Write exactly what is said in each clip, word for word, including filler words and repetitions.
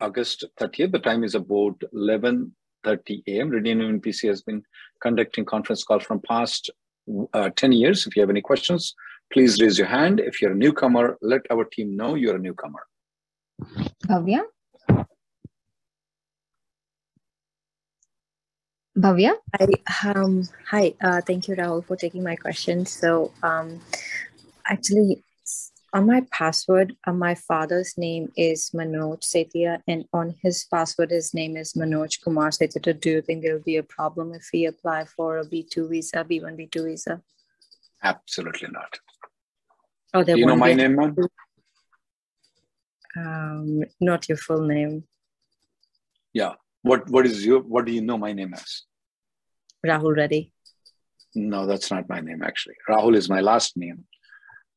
August thirtieth, the time is about eleven thirty a.m. Reddy and Newman P C has been conducting conference calls from past uh, ten years. If you have any questions, please raise your hand. If you're a newcomer, let our team know you're a newcomer. Bhavya? Bhavya? I, um, hi, uh, thank you, Rahul, for taking my question. So, um, actually, on my password, uh, my father's name is Manoj Setia, and on his password, his name is Manoj Kumar Setia. Do you think there'll be a problem if we apply for a B two visa, B one, B two visa? Absolutely not. Oh, there. Do you know my name, man? Um, not your full name. Yeah. What What is your? What do you know my name as? Rahul Reddy. No, that's not my name actually. Rahul is my last name.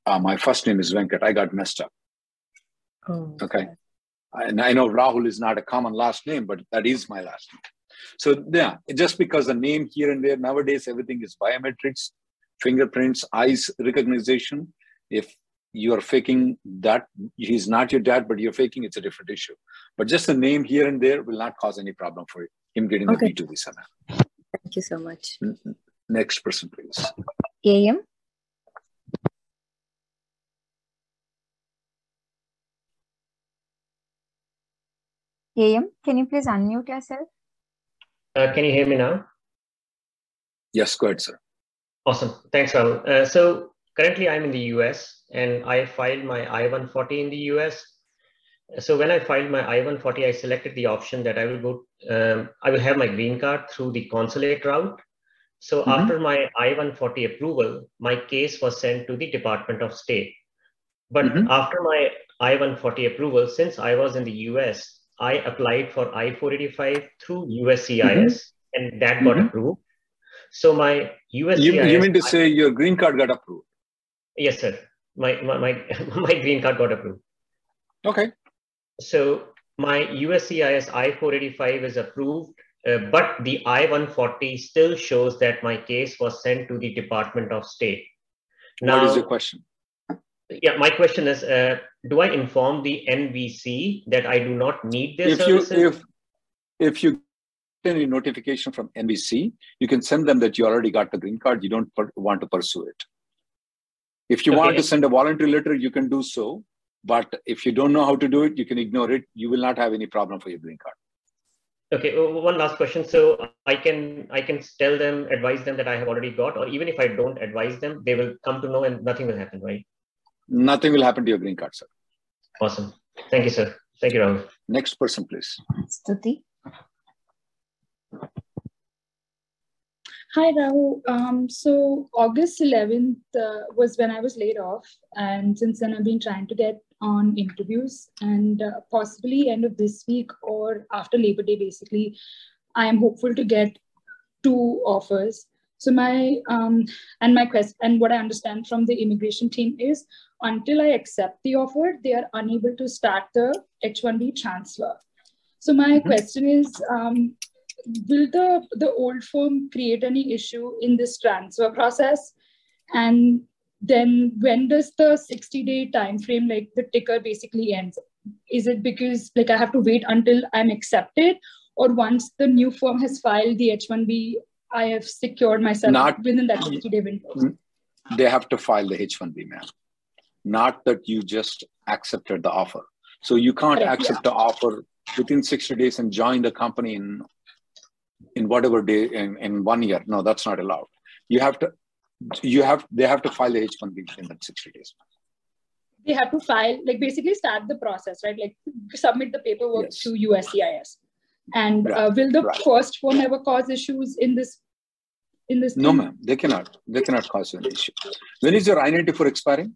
Uh, my first name is Venkat. I got messed up. Oh, okay. okay. And I know Rahul is not a common last name, but that is my last name. So yeah, just because the name here and there, nowadays everything is biometrics, fingerprints, eyes recognition. If you are faking that he's not your dad, but you're faking, it's a different issue. But just the name here and there will not cause any problem for him getting okay. the B two visa. Thank you so much. Next person, please. A M? A M, can you please unmute yourself? Uh, can you hear me now? Yes, go ahead, sir. Awesome. Thanks, Rahul. Uh, so currently I'm in the U S and I filed my I one forty in the U S. So when I filed my I one forty, I selected the option that I will go, um, I will have my green card through the consulate route. So mm-hmm. after my I one forty approval, my case was sent to the Department of State. But mm-hmm. after my I one forty approval, since I was in the U S, I applied for I four eighty-five through U S C I S mm-hmm. and that got mm-hmm. approved. So my U S C I S... You, you mean to I, say your green card got approved? Yes, sir. My, my, my, my green card got approved. Okay. So my U S C I S I four eighty-five is approved, uh, but the I one forty still shows that my case was sent to the Department of State. Now, what is your question? Yeah, my question is, uh, do I inform the N B C that I do not need their if services? You, if, if you get any notification from N B C, you can send them that you already got the green card. You don't per- want to pursue it. If you okay. want to send a voluntary letter, you can do so. But if you don't know how to do it, you can ignore it. You will not have any problem for your green card. Okay, one last question. So I can I can tell them, advise them that I have already got, or even if I don't advise them, they will come to know and nothing will happen, right? Nothing will happen to your green card, sir. Awesome. Thank you, sir. Thank you, Rahul. Next person, please. Stuti. Hi, Rahul. Um, so August eleventh uh, was when I was laid off. And since then, I've been trying to get on interviews. And uh, possibly end of this week or after Labor Day, basically, I am hopeful to get two offers. So my, um, and my quest, and what I understand from the immigration team is until I accept the offer, they are unable to start the H one B transfer. So my mm-hmm. question is, um, will the, the old firm create any issue in this transfer process? And then when does the sixty day time frame, like the ticker basically ends? Is it because like I have to wait until I'm accepted or once the new firm has filed the H one B, I have secured myself not, within that sixty day window? They have to file the H one B, ma'am. Not that you just accepted the offer. So you can't Correct, accept yeah. the offer within sixty days and join the company in in whatever day in, in one year. No, that's not allowed. You have to, you have, they have to file the H one B in that sixty days. They have to file, like basically start the process, right? Like submit the paperwork yes. to U S C I S. And right. uh, will the right. first form ever cause issues in this? In this? No, ma'am, they cannot. They cannot cause an issue. When is your I ninety-four expiring?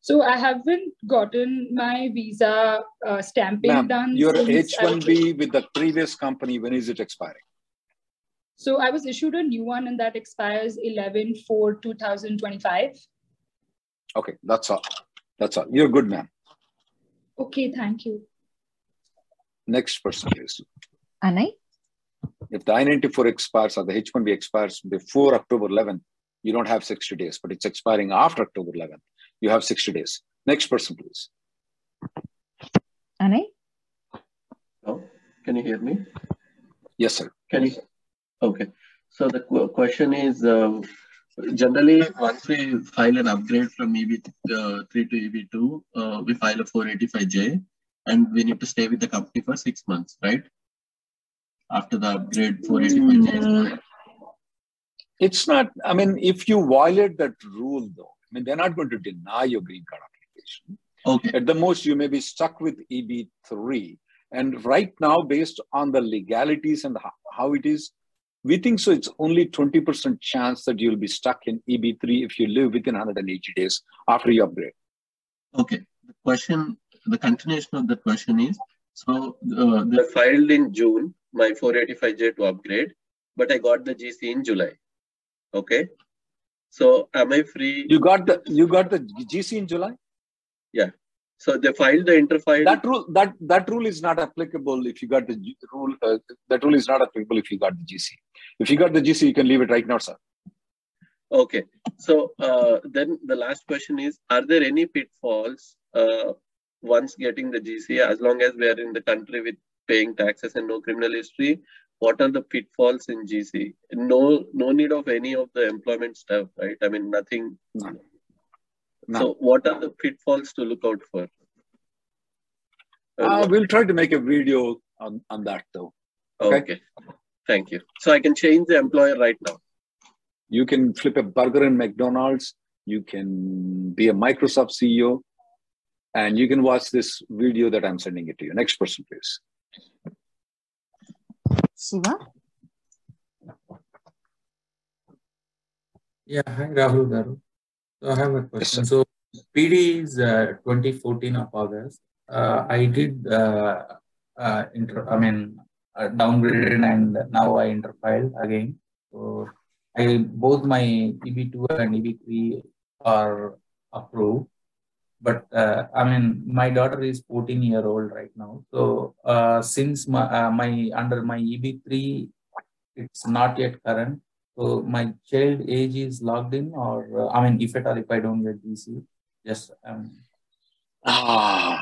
So I haven't gotten my visa uh, stamping done. Your H one B with the previous company, when is it expiring? So I was issued a new one and that expires eleven four two thousand twenty-five. Okay, that's all. That's all. You're good, ma'am. Okay, thank you. Next person, please. Anai? If the I ninety-four expires or the H one B expires before October eleventh, you don't have sixty days, but it's expiring after October eleventh. You have sixty days. Next person, please. Anay? Oh, can you hear me? Yes, sir. Can you? Okay. So the question is, uh, generally, once we file an upgrade from E B three uh, to E B two, uh, we file a four eighty-five J, and we need to stay with the company for six months, right? After the upgrade, four eighty-five J is not. It's not, I mean, if you violate that rule, though, I mean, they're not going to deny your green card application. Okay. At the most, you may be stuck with E B three. And right now, based on the legalities and how it is, we think so it's only twenty percent chance that you'll be stuck in E B three if you live within one hundred eighty days after you upgrade. Okay. The question, the continuation of the question is, so uh, they filed in June, my four eighty-five J to upgrade, but I got the G C in July. Okay. So am I free? You got the you got the G C in July? Yeah. So they filed the interfile. That rule that that rule is not applicable if you got the rule. Uh, that rule is not applicable if you got the G C. If you got the G C, you can leave it right now, sir. Okay. So uh, then the last question is: are there any pitfalls uh, once getting the G C? As long as we are in the country with paying taxes and no criminal history. What are the pitfalls in G C? No, no need of any of the employment stuff, right? I mean, nothing. None. None. So what are the pitfalls to look out for? Uh, we'll try to make a video on, on that though. Okay? Okay. Thank you. So I can change the employer right now. You can flip a burger in McDonald's. You can be a Microsoft C E O. And you can watch this video that I'm sending it to you. Next person, please. Shiva? Yeah, hi Rahul Garu. So I have a question. Yes, so P D is uh, twenty fourteen of August. Uh, I did uh, uh, inter I mean uh, downgraded and now I interfiled again. So I both my E B two and E B three are approved. But uh, I mean, my daughter is fourteen year old right now. So uh, since my, uh, my under my E B three, it's not yet current. So my child age is logged in, or uh, I mean, if at all, if I don't get G C, just um. Ah,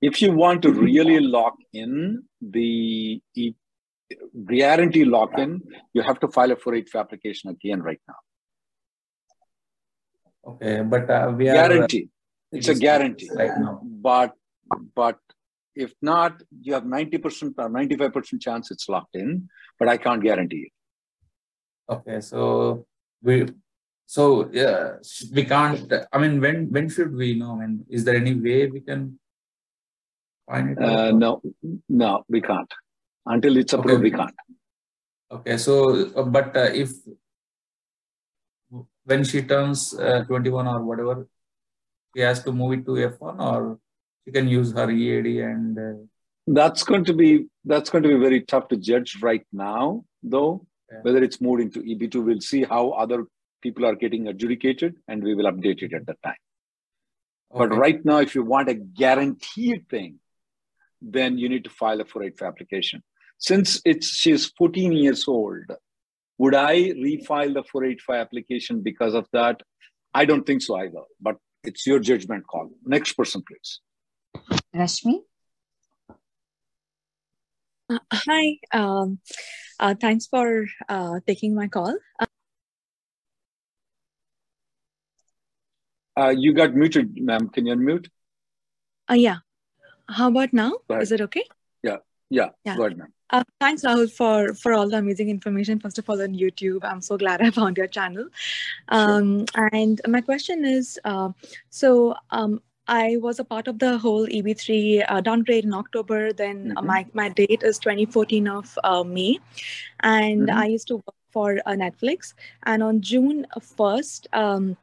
if you want to really lock in the e guarantee lock in, you have to file a four eighty-five application again right now. Okay, but uh, we are guarantee. It's a guarantee, right now. but but if not, you have ninety percent or ninety-five percent chance it's locked in, but I can't guarantee it. Okay, so we, so yeah, we can't. I mean, when when should we know? I mean, is there any way we can find it? Uh, no, no, we can't. Until it's approved, okay. we can't. Okay, so uh, but uh, if when she turns uh, twenty-one or whatever. She has to move it to F one, or she can use her E A D and. Uh... That's going to be that's going to be very tough to judge right now, though. Yeah. Whether it's moved into E B two, we'll see how other people are getting adjudicated, and we will update it at that time. Okay. But right now, if you want a guaranteed thing, then you need to file a four eighty-five application. Since it's she's fourteen years old, would I refile the four eighty-five application because of that? I don't think so either, but. It's your judgment call. Next person, please. Rashmi? Uh, hi. Um, uh, thanks for uh, taking my call. Uh, uh, you got muted, ma'am. Can you unmute? Uh, yeah. How about now? Right. Is it okay? Yeah. Yeah. yeah. Go ahead, ma'am. Uh, thanks, Rahul, for, for all the amazing information. First of all, on YouTube, I'm so glad I found your channel. Um, sure. And my question is, uh, so um, I was a part of the whole E B three uh, downgrade in October. Then mm-hmm. uh, my, my date is twenty fourteen of uh, May. And mm-hmm. I used to work for uh, Netflix. And on June first, um,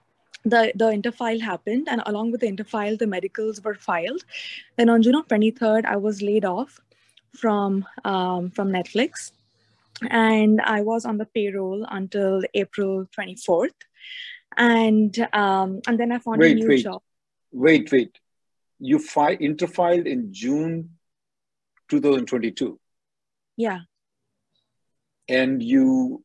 The, the interfile happened, and along with the interfile, the medicals were filed. Then on June twenty-third, I was laid off from um, from Netflix, and I was on the payroll until April twenty-fourth. And um, and then I found wait, a new wait. job. Wait, wait. You fi- interfiled in June twenty twenty-two? Yeah. And you...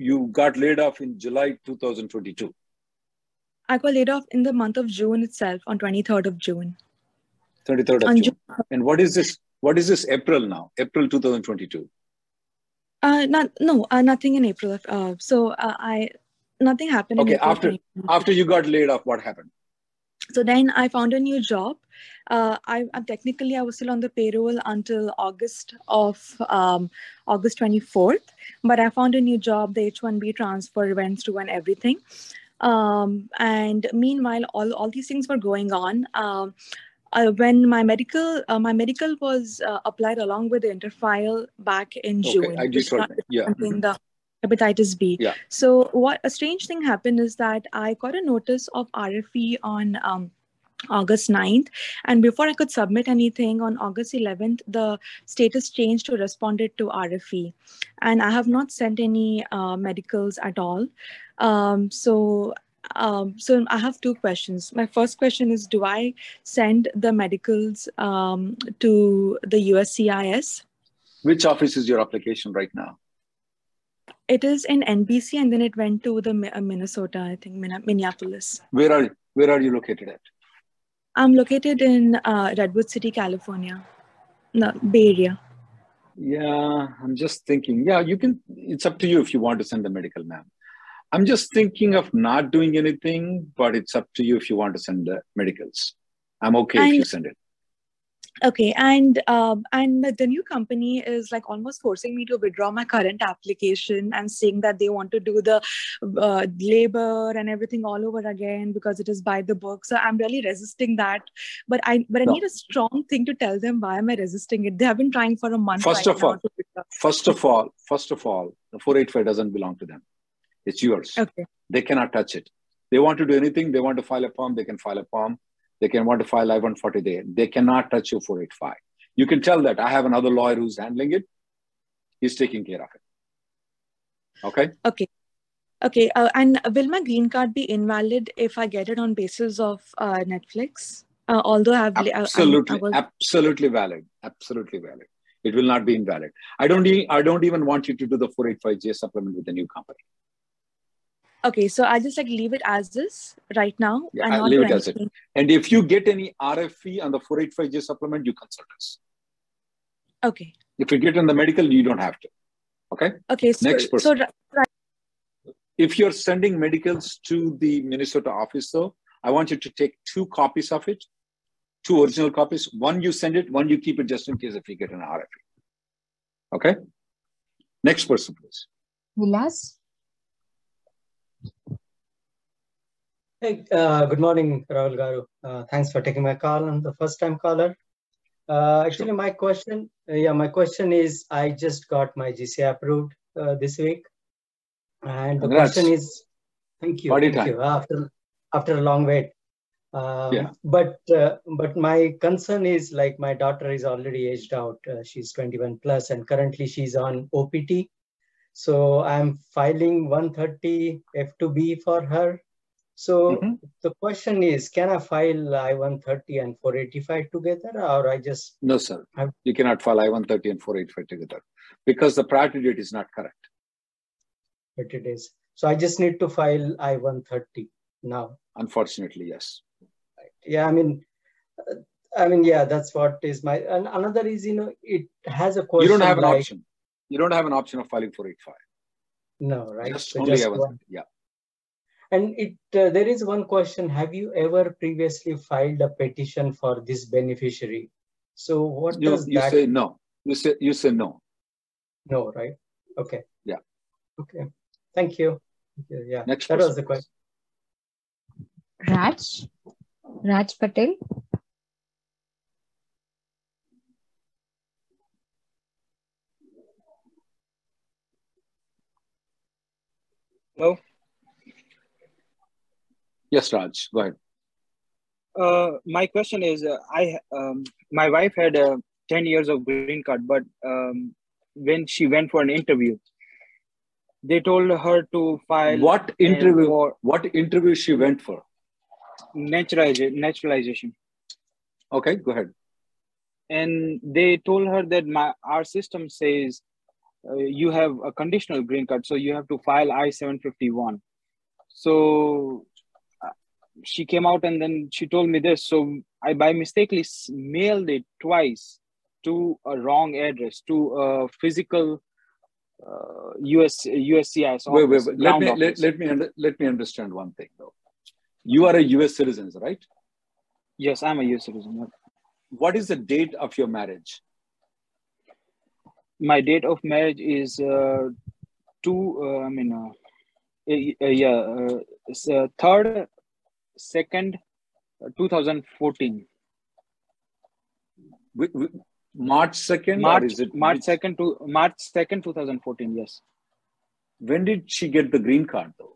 You got laid off in July twenty twenty-two. I got laid off in the month of June itself, on twenty-third of June. twenty-third of June. And what is this? What is this April now? April twenty twenty-two. Uh, not, no, uh, nothing in April. Uh, so uh, I, nothing happened. Okay, in April after after you got laid off, what happened? So then I found a new job. Uh, I I'm technically I was still on the payroll until August of um, August twenty-fourth, but I found a new job. The H one B transfer went through and everything. Um, and meanwhile, all all these things were going on. Um, uh, when my medical uh, my medical was uh, applied along with the interfile back in okay, June. I just heard that. Yeah. Mm-hmm. the, Hepatitis B. Yeah. So what a strange thing happened is that I got a notice of R F E on um, August ninth. And before I could submit anything on August eleventh, the status changed to responded to R F E. And I have not sent any uh, medicals at all. Um, so um, so I have two questions. My first question is, do I send the medicals um, to the U S C I S? Which office is your application right now? It is in N B C, and then it went to the Minnesota, I think, Minneapolis. Where are where are you located at? I'm located in uh, Redwood City, California, no, Bay Area. Yeah, I'm just thinking. Yeah, you can. It's up to you if you want to send the medical, ma'am. I'm just thinking of not doing anything, but it's up to you if you want to send the medicals. I'm okay and if you send it. Okay, and um, and the new company is like almost forcing me to withdraw my current application and saying that they want to do the uh, labor and everything all over again because it is by the book. So I'm really resisting that, but I but I no. need a strong thing to tell them why am I resisting it? They have been trying for a month. First right of all, first of all, first of all, the four eighty-five doesn't belong to them; it's yours. Okay, they cannot touch it. They want to do anything. They want to file a form. They can file a form. They can want to file I one forty there. They cannot touch your four eighty-five. You can tell that I have another lawyer who's handling it. He's taking care of it. Okay? Okay. Okay. Uh, and will my green card be invalid if I get it on basis of uh, Netflix? Uh, although I've... Absolutely. I, I, I was... Absolutely valid. Absolutely valid. It will not be invalid. I don't, e- I don't even want you to do the four eighty-five J supplement with the new company. Okay, so I just like leave it as is right now. Yeah, I'll leave it as it. And if you get any R F E on the four eighty-five J supplement, you consult us. Okay. If you get on the medical, you don't have to. Okay? Okay. So, next person. So, right. If you're sending medicals to the Minnesota office, though, I want you to take two copies of it, two original copies. One you send it, one you keep it just in case if you get an R F E. Okay? Next person, please. Vilas? Hey, uh, good morning, Rahul Garu. Uh, thanks for taking my call. I'm the first-time caller. Uh, actually, my question, uh, yeah, my question is, I just got my G C I approved uh, this week, and the Congrats. question is, thank you, Party thank time. you. After after a long wait, um, yeah. But uh, but my concern is like my daughter is already aged out. Uh, she's twenty-one plus, and currently she's on O P T. So I'm filing one thirty F two B for her. So mm-hmm. the question is, can I file I one thirty and four eighty-five together, or I just... No, sir. Have... You cannot file I one thirty and four eighty-five together because the priority date is not correct. But it is. So I just need to file I one thirty now. Unfortunately, yes. Yeah, I mean, I mean, yeah, that's what is my... And another is, you know, it has a question... You don't have an like... option. You don't have an option of filing four eighty-five. No, right? Just so only just I one thirty, yeah. And it uh, there is one question: have you ever previously filed a petition for this beneficiary? So what you, does you that... say no? You say you say no. No, right? Okay. Yeah. Okay. Thank you. Yeah. Next that person. was the question. Raj, Raj Patel. Hello. Yes, Raj, go ahead. Uh, my question is, uh, I um, my wife had uh, ten years of green card, but um, when she went for an interview, they told her to file... What interview? Or what interview she went for? Naturalization. naturalization. Okay, go ahead. And they told her that my our system says uh, you have a conditional green card, so you have to file I seven fifty-one. So... she came out and then she told me this. So I by mistakenly mailed it twice to a wrong address, to a physical uh, U S C I S office. Wait, wait, wait. Let, me, let, let, me under, let me understand one thing though. You are a U S citizen, right? Yes, I'm a U S citizen. What is the date of your marriage? My date of marriage is uh, two, uh, I mean, uh, uh, yeah, uh, it's, uh, third, second, uh, two thousand fourteen. We, we, March second? March, or is it March second to March second, two thousand fourteen, yes. When did she get the green card though?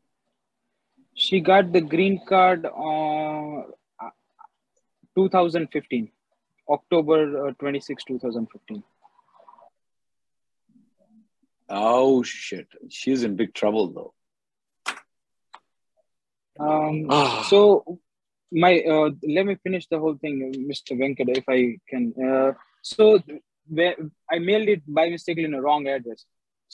She got the green card on uh, two thousand fifteen, October uh, twenty-sixth, two thousand fifteen. Oh shit, she's in big trouble though. Um, ah. So my, uh, let me finish the whole thing, Mister Venkat, if I can. Uh, so I mailed it by mistake in the wrong address.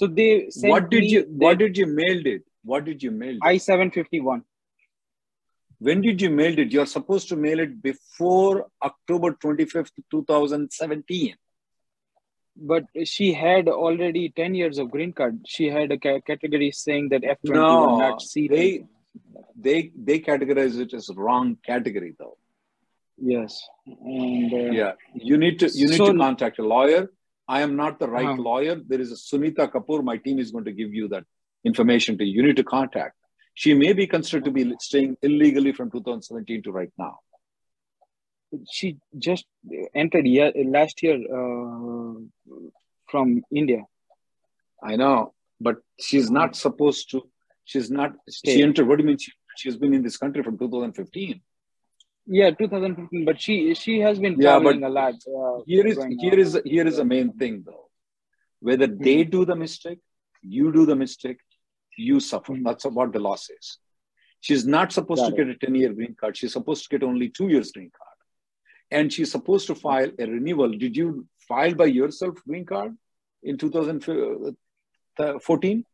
So they sent What did me, you, they, what did you mailed it? What did you mail it? I seven fifty-one. When did you mail it? You're supposed to mail it before October twenty-fifth, two thousand seventeen. But she had already ten years of green card. She had a category saying that F twenty-one, no, not C. They, They they categorize it as wrong category though. Yes. And uh, yeah, you need to you need so, to contact a lawyer. I am not the right uh, lawyer. There is a Sunita Kapoor. My team is going to give you that information to you. You need to contact. She may be considered to be staying illegally from two thousand seventeen to right now. She just entered year, last year uh, from India. I know, but she's not supposed to. She's not, she entered, what do you mean? She, she's been in this country from two thousand fifteen. Yeah, two thousand fifteen, but she she has been traveling yeah, a lot. Uh, here is here is, here is the main thing though. Whether they do the mistake, you do the mistake, you suffer. Mm-hmm. That's what the law says. She's not supposed Got to it. get a ten-year green card. She's supposed to get only two years green card. And she's supposed to file a renewal. Did you file by yourself green card in two thousand fourteen?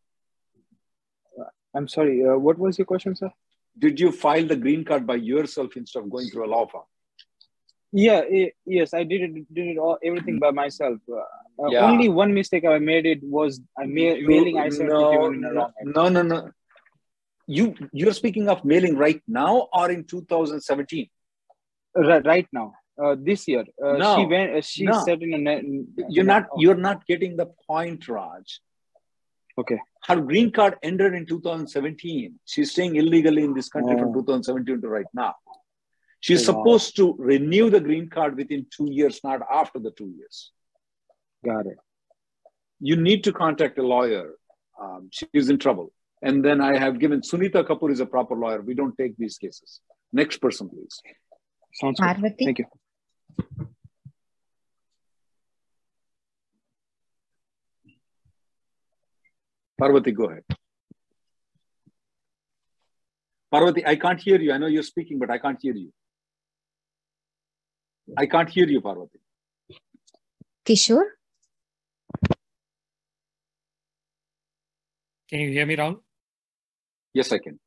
I'm sorry, uh, what was your question, sir? Did you file the green card by yourself instead of going through a law firm? Yeah, it, yes, I did it, did it all, everything by myself. Uh, yeah. uh, only one mistake I made it was I ma mailing I seven fifty-one no, in a wrong address. No, no, no. You, you're speaking of mailing right now or in two thousand seventeen? Right, right now, uh, this year. Uh, no, she went, uh, she no. said in a... You're not, you're not getting the point, Raj. Okay. Her green card ended in two thousand seventeen. She's staying illegally in this country oh. from two thousand seventeen to right now. She's oh, supposed wow. to renew the green card within two years, not after the two years. Got it. You need to contact a lawyer. Um, she's in trouble. And then I have given Sunita Kapoor is a proper lawyer. We don't take these cases. Next person, please. Sounds good. Thank you. Parvati, go ahead. Parvati, I can't hear you. I know you're speaking, but I can't hear you. I can't hear you, Parvati. Kishore? Can you hear me, Rahul? Yes, I can.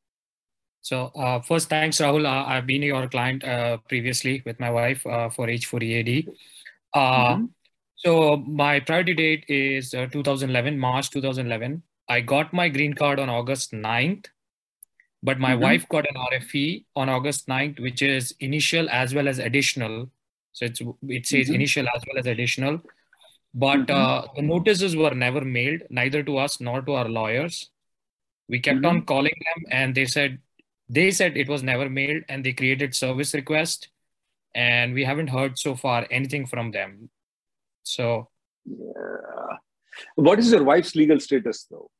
So uh, first, thanks, Rahul. Uh, I've been your client uh, previously with my wife uh, for H four E A D. Uh, mm-hmm. So my priority date is uh, two thousand eleven, March two thousand eleven. I got my green card on August ninth. But my mm-hmm. wife got an R F E on August ninth, which is initial as well as additional. So it's, it says mm-hmm. initial as well as additional. But mm-hmm. uh, the notices were never mailed, neither to us nor to our lawyers. We kept mm-hmm. on calling them, and they said, they said it was never mailed, and they created service request, and we haven't heard so far anything from them. So. Yeah. What is your wife's legal status though?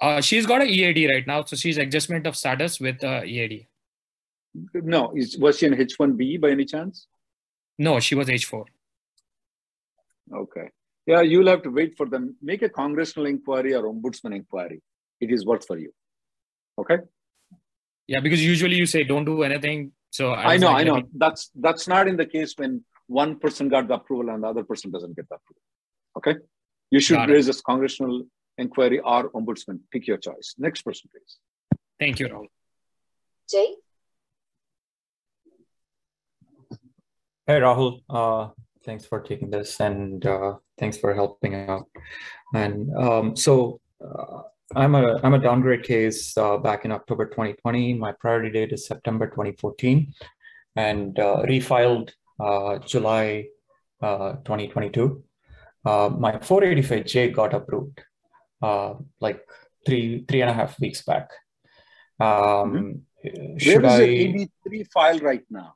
Uh, she's got an E A D right now. So she's adjustment of status with uh, E A D. No, is, was she an H one B by any chance? No, she was H four. Okay. Yeah, you'll have to wait for them. Make a congressional inquiry or ombudsman inquiry. It is worth for you. Okay? Yeah, because usually you say don't do anything. So I, I know, like, I know. Me... That's that's not in the case when one person got the approval and the other person doesn't get the approval. Okay? You should got raise it. This congressional inquiry or ombudsman. Pick your choice. Next person, please. Thank you, Rahul. Jay? Hey, Rahul. Uh, thanks for taking this, and uh, thanks for helping out. And um, so uh, I'm a I'm a downgrade case uh, back in October twenty twenty. My priority date is September twenty fourteen, and uh, refiled uh, July uh, twenty twenty-two. Uh, my four eighty-five J got approved uh, like three three and a half weeks back. Um, mm-hmm. Should Where is I... your E B three file right now?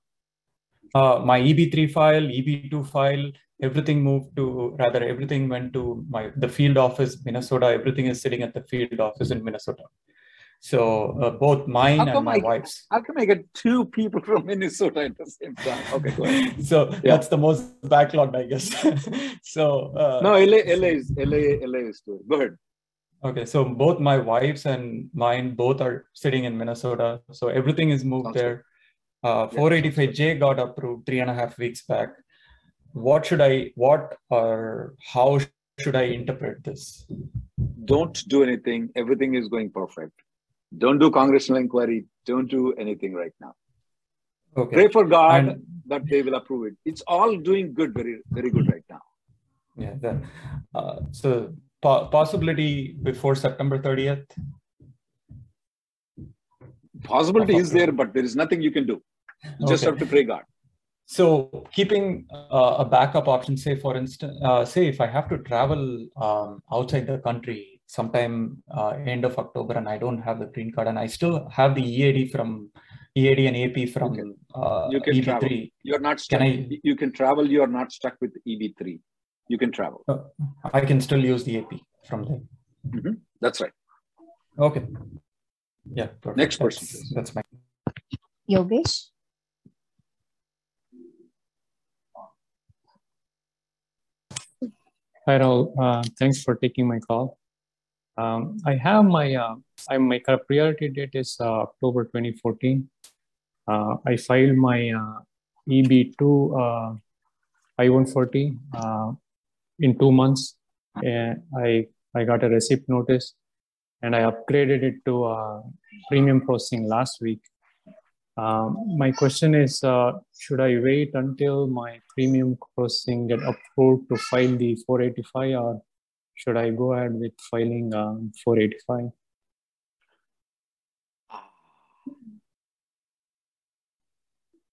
Uh, my E B three file, E B two file, everything moved to, rather everything went to my the field office, Minnesota. Everything is sitting at the field office in Minnesota. So uh, both mine and my I, wife's. How come I get two people from Minnesota at the same time? Okay, go ahead. So yeah. That's the most backlogged, I guess. so uh, no, L A, L A is L A, L A is good. Go ahead. Okay, so both my wife's and mine both are sitting in Minnesota. So everything is moved Sounds there. Good. Uh, four eighty-five J got approved three and a half weeks back. What should I, what or how should I interpret this? Don't do anything. Everything is going perfect. Don't do congressional inquiry. Don't do anything right now. Okay. Pray for God and, that they will approve it. It's all doing good, very, very good right now. Yeah. That, uh, so po- possibility before September thirtieth? Possibility is there, but there is nothing you can do. You just okay. have to pray God. So keeping uh, a backup option, say for instance, uh, say if I have to travel um, outside the country sometime uh, end of October and I don't have the green card and I still have the E A D from E A D and A P from okay. uh, you can E B three. Travel. You're not stuck. Can I... You can travel. You are not stuck with E B three. You can travel. Uh, I can still use the A P from there. Mm-hmm. That's right. Okay. Yeah. Perfect. Next person. That's, that's my. Yogesh. Hi Rahul. Uh, thanks for taking my call. Um, I have my. Uh, I my priority date is uh, October twenty fourteen. Uh, I filed my uh, E B two uh, I one forty uh, in two months, and I I got a receipt notice. And I upgraded it to uh, premium processing last week. Um, my question is, uh, should I wait until my premium processing get approved to file the four eighty-five, or should I go ahead with filing um, four eighty-five?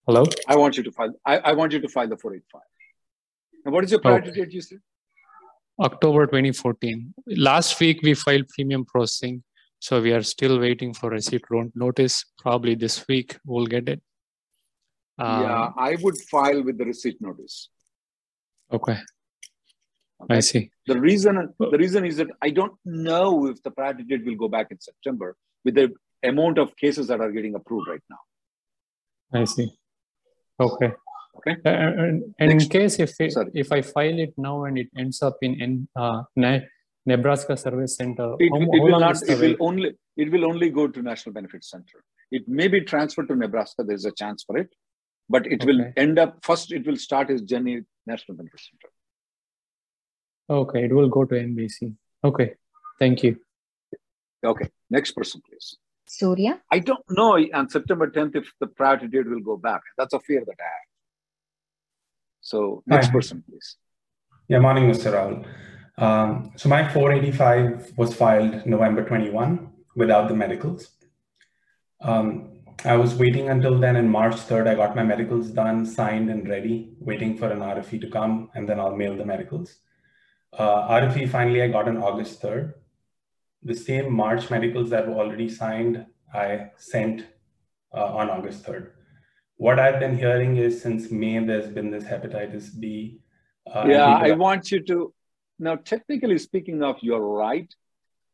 Hello? I want you to file. I, I want you to file the four eighty-five. And what is your priority date, you said? October twenty fourteen. Last week we filed premium processing, so we are still waiting for receipt notice. Probably this week we'll get it. Um, yeah, I would file with the receipt notice. Okay. okay. I see. The reason the reason is that I don't know if the priority date will go back in September with the amount of cases that are getting approved right now. I see. Okay. Okay. Uh, and and in case if it, if I file it now and it ends up in, in uh, ne- Nebraska Service Center, it, how, it will not. It will only. It will only go to National Benefit Center. It may be transferred to Nebraska. There is a chance for it, but it okay. will end up first. It will start its journey at National Benefit Center. Okay, it will go to N B C. Okay, thank you. Okay, next person, please. Surya. I don't know on September tenth if the priority date will go back. That's a fear that I have. So next Hi. person, please. Yeah, morning, Mister Rahul. Um, so my four eighty-five was filed November twenty-first without the medicals. Um, I was waiting until then, and March third, I got my medicals done, signed and ready, waiting for an R F E to come, and then I'll mail the medicals. Uh, R F E finally I got on August third. The same March medicals that were already signed, I sent uh, on August third. What I've been hearing is since May, there's been this hepatitis B. Uh, yeah, I are... want you to, now technically speaking of, you're right,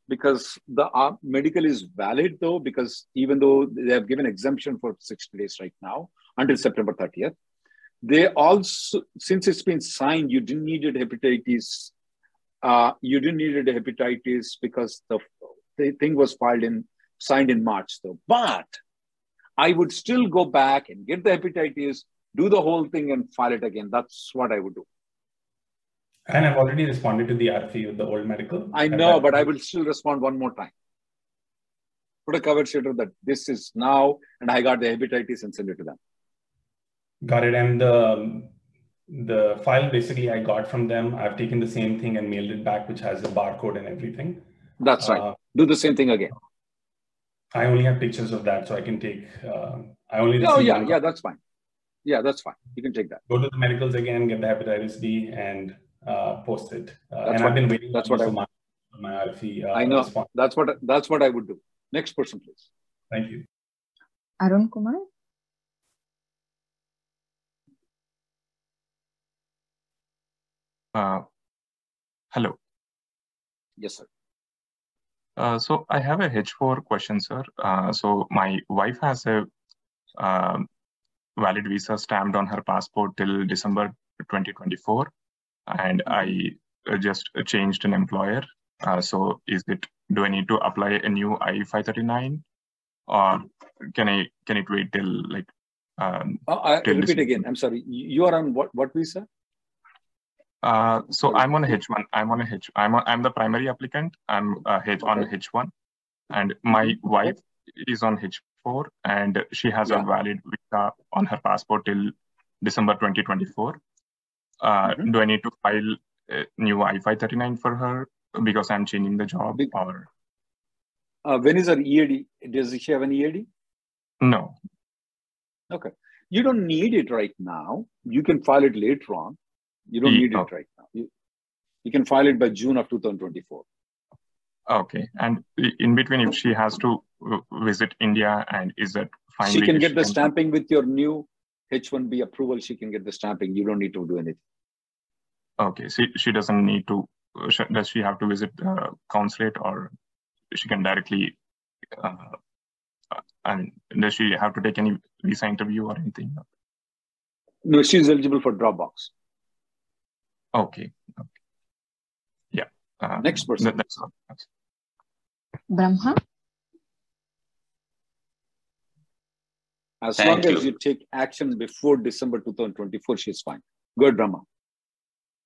because the uh, medical is valid though, because even though they have given exemption for sixty days right now, until September thirtieth, they also, since it's been signed, you didn't needed hepatitis, uh, you didn't needed hepatitis because the, the thing was filed in, signed in March though. But I would still go back and get the hepatitis, do the whole thing and file it again. That's what I would do. And I've already responded to the R F E with the old medical. I know, but I will still respond one more time. Put a cover sheet that this is now, and I got the hepatitis and send it to them. Got it. And the, the file basically I got from them, I've taken the same thing and mailed it back, which has the barcode and everything. That's right. Uh, Do the same thing again. I only have pictures of that, so I can take, uh, I only... Oh, yeah, yeah, that's fine. Yeah, that's fine. You can take that. Go to the medicals again, get the hepatitis B, and... Uh, post it, uh, and what, I've been waiting. That's what I my, my R F E. Uh, I know. Response. That's what. That's what I would do. Next person, please. Thank you. Arun Kumar. Uh, hello. Yes, sir. Uh, so I have a H four question, sir. Uh, so my wife has a uh, valid visa stamped on her passport till December twenty twenty-four. And I just changed an employer. Uh, so is it, do I need to apply a new I five thirty-nine, or can I, can it wait till like? Um, oh, I till repeat again, I'm sorry. You are on what, what visa? Uh, so sorry. I'm on a H one, I'm on a H, I'm on, I'm the primary applicant. I'm uh, H, okay. on H one, and my wife is on H four, and she has yeah. a valid visa on her passport till December twenty twenty-four. Uh, mm-hmm. Do I need to file a new I five thirty-nine for her because I'm changing the job? Or uh, when is her E A D? Does she have an E A D? No. Okay. You don't need it right now. You can file it later on. You don't e need oh. it right now. You, you can file it by June of two thousand twenty-four. Okay. And in between, if she has to visit India, and is that fine? She can get the stamping with your new H one B approval, she can get the stamping. You don't need to do anything. Okay, she, she doesn't need to, she, does she have to visit the uh, consulate, or she can directly, uh, and does she have to take any visa interview or anything? No, she's eligible for Dropbox. Okay, okay. Yeah. Uh, Next person. That, that's all. Brahma. As Thank long you. as you take action before December two thousand twenty-four, she's fine. Go ahead, Brahma.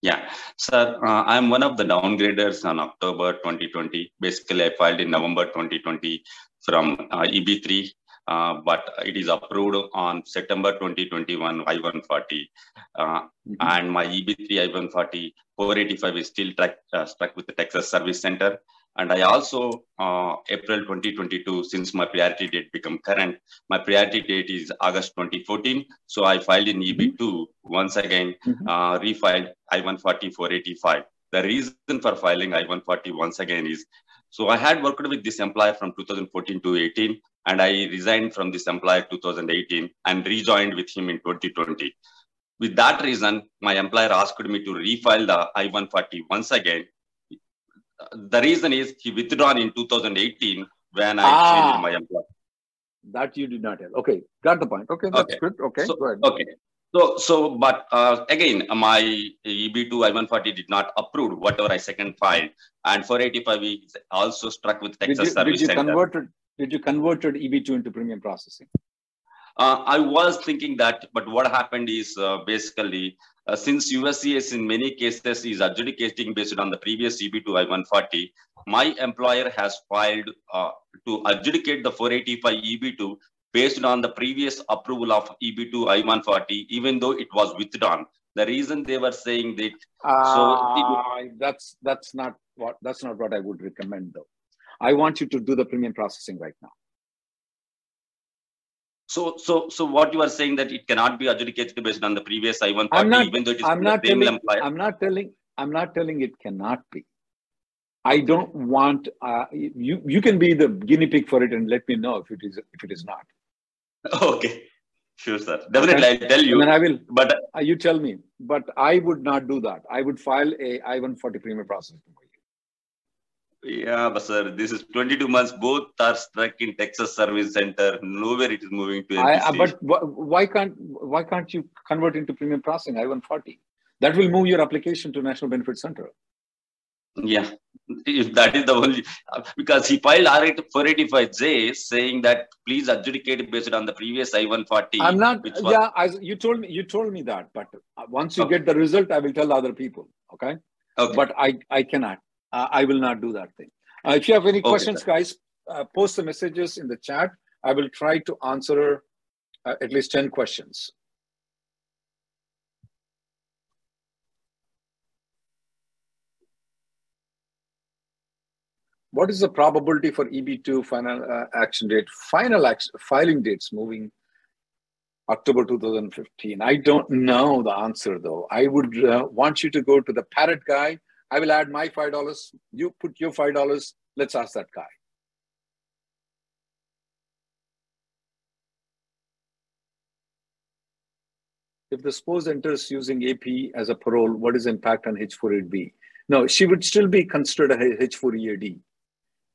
Yeah, sir, uh, I'm one of the downgraders on October twenty twenty. Basically, I filed in November twenty twenty from uh, E B three, uh, but it is approved on September twenty twenty-one, I one forty. Uh, mm-hmm. And my E B three I one forty, four eighty-five is still track, uh, stuck with the Texas Service Center. And I also, uh, April twenty twenty-two, since my priority date become current, my priority date is August twenty fourteen. So I filed in E B two, once again, mm-hmm. uh, refiled I one forty four eighty-five. The reason for filing I one forty once again is, so I had worked with this employer from two thousand fourteen to eighteen, and I resigned from this employer two thousand eighteen and rejoined with him in twenty twenty. With that reason, my employer asked me to refile the I one forty once again. The reason is he withdrawn in two thousand eighteen when I ah, changed my employer. That you did not have. Okay, got the point. Okay, that's okay. good. Okay, so, go ahead. Okay. So, so but uh, again, my E B two I one forty did not approve whatever I second filed, and four eighty-five is also struck with Texas did you, Service did you Center. Converted, did you converted E B two into premium processing? Uh, I was thinking that, but what happened is uh, basically, Uh, since U S C S in many cases is adjudicating based on the previous E B two I one forty, my employer has filed uh, to adjudicate the four eighty-five E B two based on the previous approval of E B two I one forty, even though it was withdrawn. The reason they were saying that uh, so it, that's that's not what that's not what I would recommend though. I want you to do the premium processing right now. So, so, so what you are saying that it cannot be adjudicated based on the previous I one forty, I'm not, even though it is I'm not the same telling, employer. I'm not telling. I'm not telling it cannot be. I don't want uh, you. You can be the guinea pig for it, and let me know if it is. If it is not. Okay, sure, sir. Definitely, I'll tell you. And I will. But uh, you tell me. But I would not do that. I would file a I one forty premier process. Yeah, but sir, this is twenty-two months. Both are stuck in Texas Service Center. Nowhere it is moving to. I, but why can't why can't you convert into premium processing I one forty? That will move your application to National Benefit Center. Yeah, if that is the only, because he filed R four eighty-five J saying that please adjudicate based on the previous I one forty. I'm not. Which was, yeah, I, you told me you told me that. But once you okay. get the result, I will tell other people. Okay. Okay. But I I cannot. Uh, I will not do that thing. Uh, if you have any okay, questions, sir. guys, uh, post the messages in the chat. I will try to answer uh, at least ten questions. What is the probability for E B two final uh, action date? Final action, filing dates moving October two thousand fifteen. I don't know the answer though. I would uh, want you to go to the Parrot guy. I will add my five dollars, you put your five dollars, let's ask that guy. If the spouse enters using A P as a parole, what is the impact on H four A D B? No, she would still be considered a H four E A D.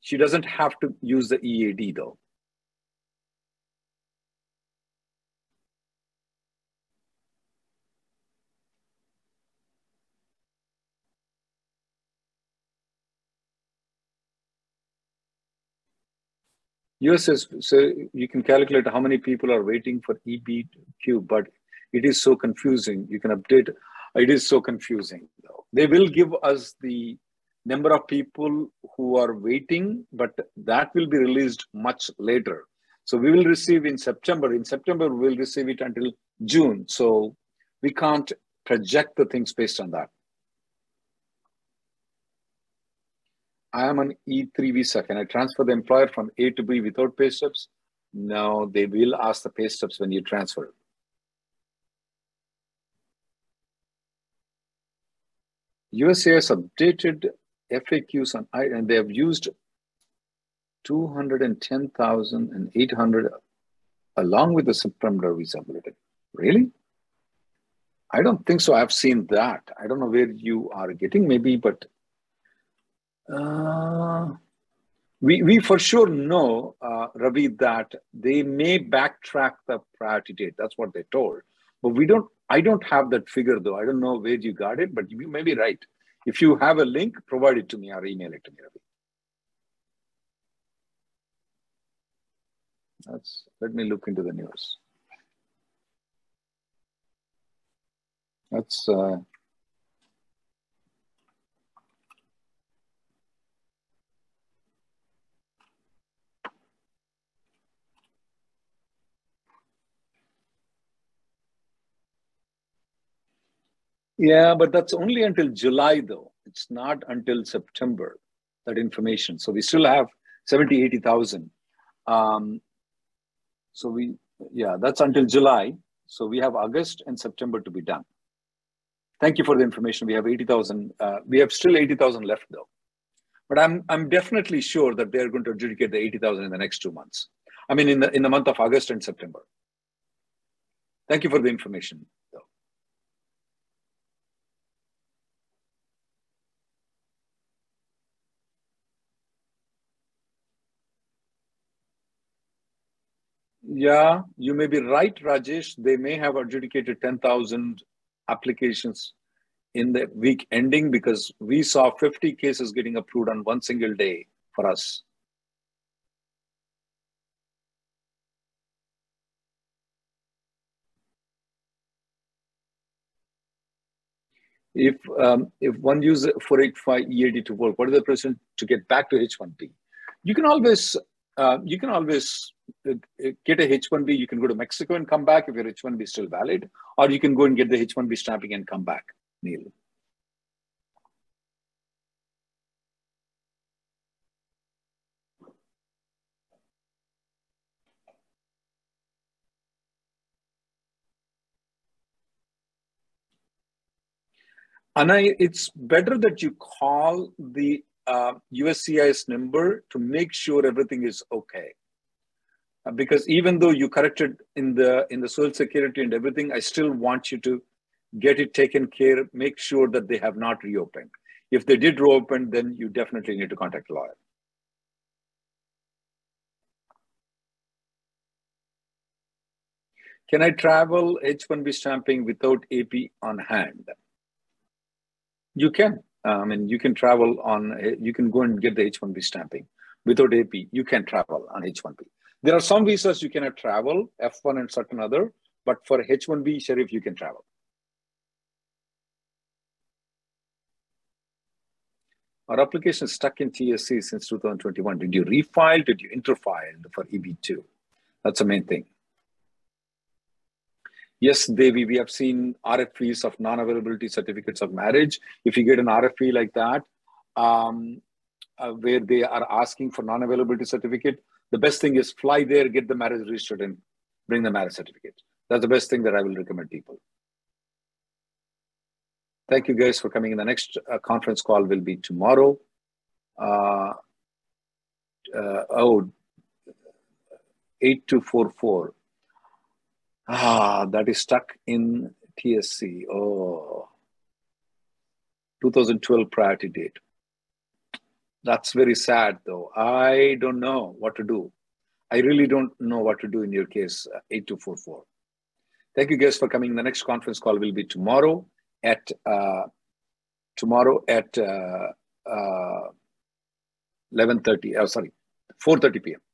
She doesn't have to use the E A D though. U S says, so you can calculate how many people are waiting for E B Q, but it is so confusing. You can update. It is so confusing, though. They will give us the number of people who are waiting, but that will be released much later. So we will receive in September. In September, we'll receive it until June. So we can't project the things based on that. I am on E three visa. Can I transfer the employer from A to B without pay stubs? No, they will ask the pay stubs when you transfer it. U S A has updated F A Qs on I, and they have used two hundred ten thousand eight hundred along with the September visa bulletin. Really? I don't think so. I've seen that. I don't know where you are getting, maybe, but. Uh, we, we for sure know, uh, Ravi, that they may backtrack the priority date. That's what they told. But we don't, I don't have that figure though. I don't know where you got it, but you may be right. If you have a link, provide it to me or email it to me, Ravi. That's, let me look into the news. That's... Uh, Yeah, but that's only until July, though. It's not until September, that information. So we still have seventy, eighty thousand. Um, so we, yeah, that's until July. So we have August and September to be done. Thank you for the information. We have eighty thousand. Uh, we have still eighty thousand left, though. But I'm I'm definitely sure that they're going to adjudicate the eighty thousand in the next two months. I mean, in the, in the month of August and September. Thank you for the information. Yeah, you may be right, Rajesh. They may have adjudicated ten thousand applications in the week ending because we saw fifty cases getting approved on one single day for us. If um, if one uses four eighty-five E A D to work, what is the person to get back to H one B? You can always... Uh, you can always get a H one B. You can go to Mexico and come back if your H one B is still valid, or you can go and get the H one B stamping and come back, Neil. Anna, it's better that you call the uh, U S C I S number to make sure everything is okay. Uh, because even though you corrected in the, in the Social Security and everything, I still want you to get it taken care of, make sure that they have not reopened. If they did reopen, then you definitely need to contact a lawyer. Can I travel H one B stamping without A P on hand? You can. I mean, you can travel on, you can go and get the H one B stamping without A P. You can travel on H one B. There are some visas you cannot travel, F one and certain other, but for H one B, Sharif, you can travel. Our application is stuck in T S C since two thousand twenty-one. Did you refile? Did you interfile for E B two? That's the main thing. Yes, Devi, we have seen R F Ps of non-availability certificates of marriage. If you get an R F P like that, um, uh, where they are asking for non-availability certificate, the best thing is fly there, get the marriage registered and bring the marriage certificate. That's the best thing that I will recommend people. Thank you guys for coming in. The next uh, conference call will be tomorrow. Uh, uh, oh, eight two four four. Ah, that is stuck in T S C. Oh, two thousand twelve priority date. That's very sad though. I don't know what to do. I really don't know what to do in your case, uh, eight two four four. Thank you guys for coming. The next conference call will be tomorrow at, uh, tomorrow at uh, uh, eleven thirty, oh, sorry, four thirty p m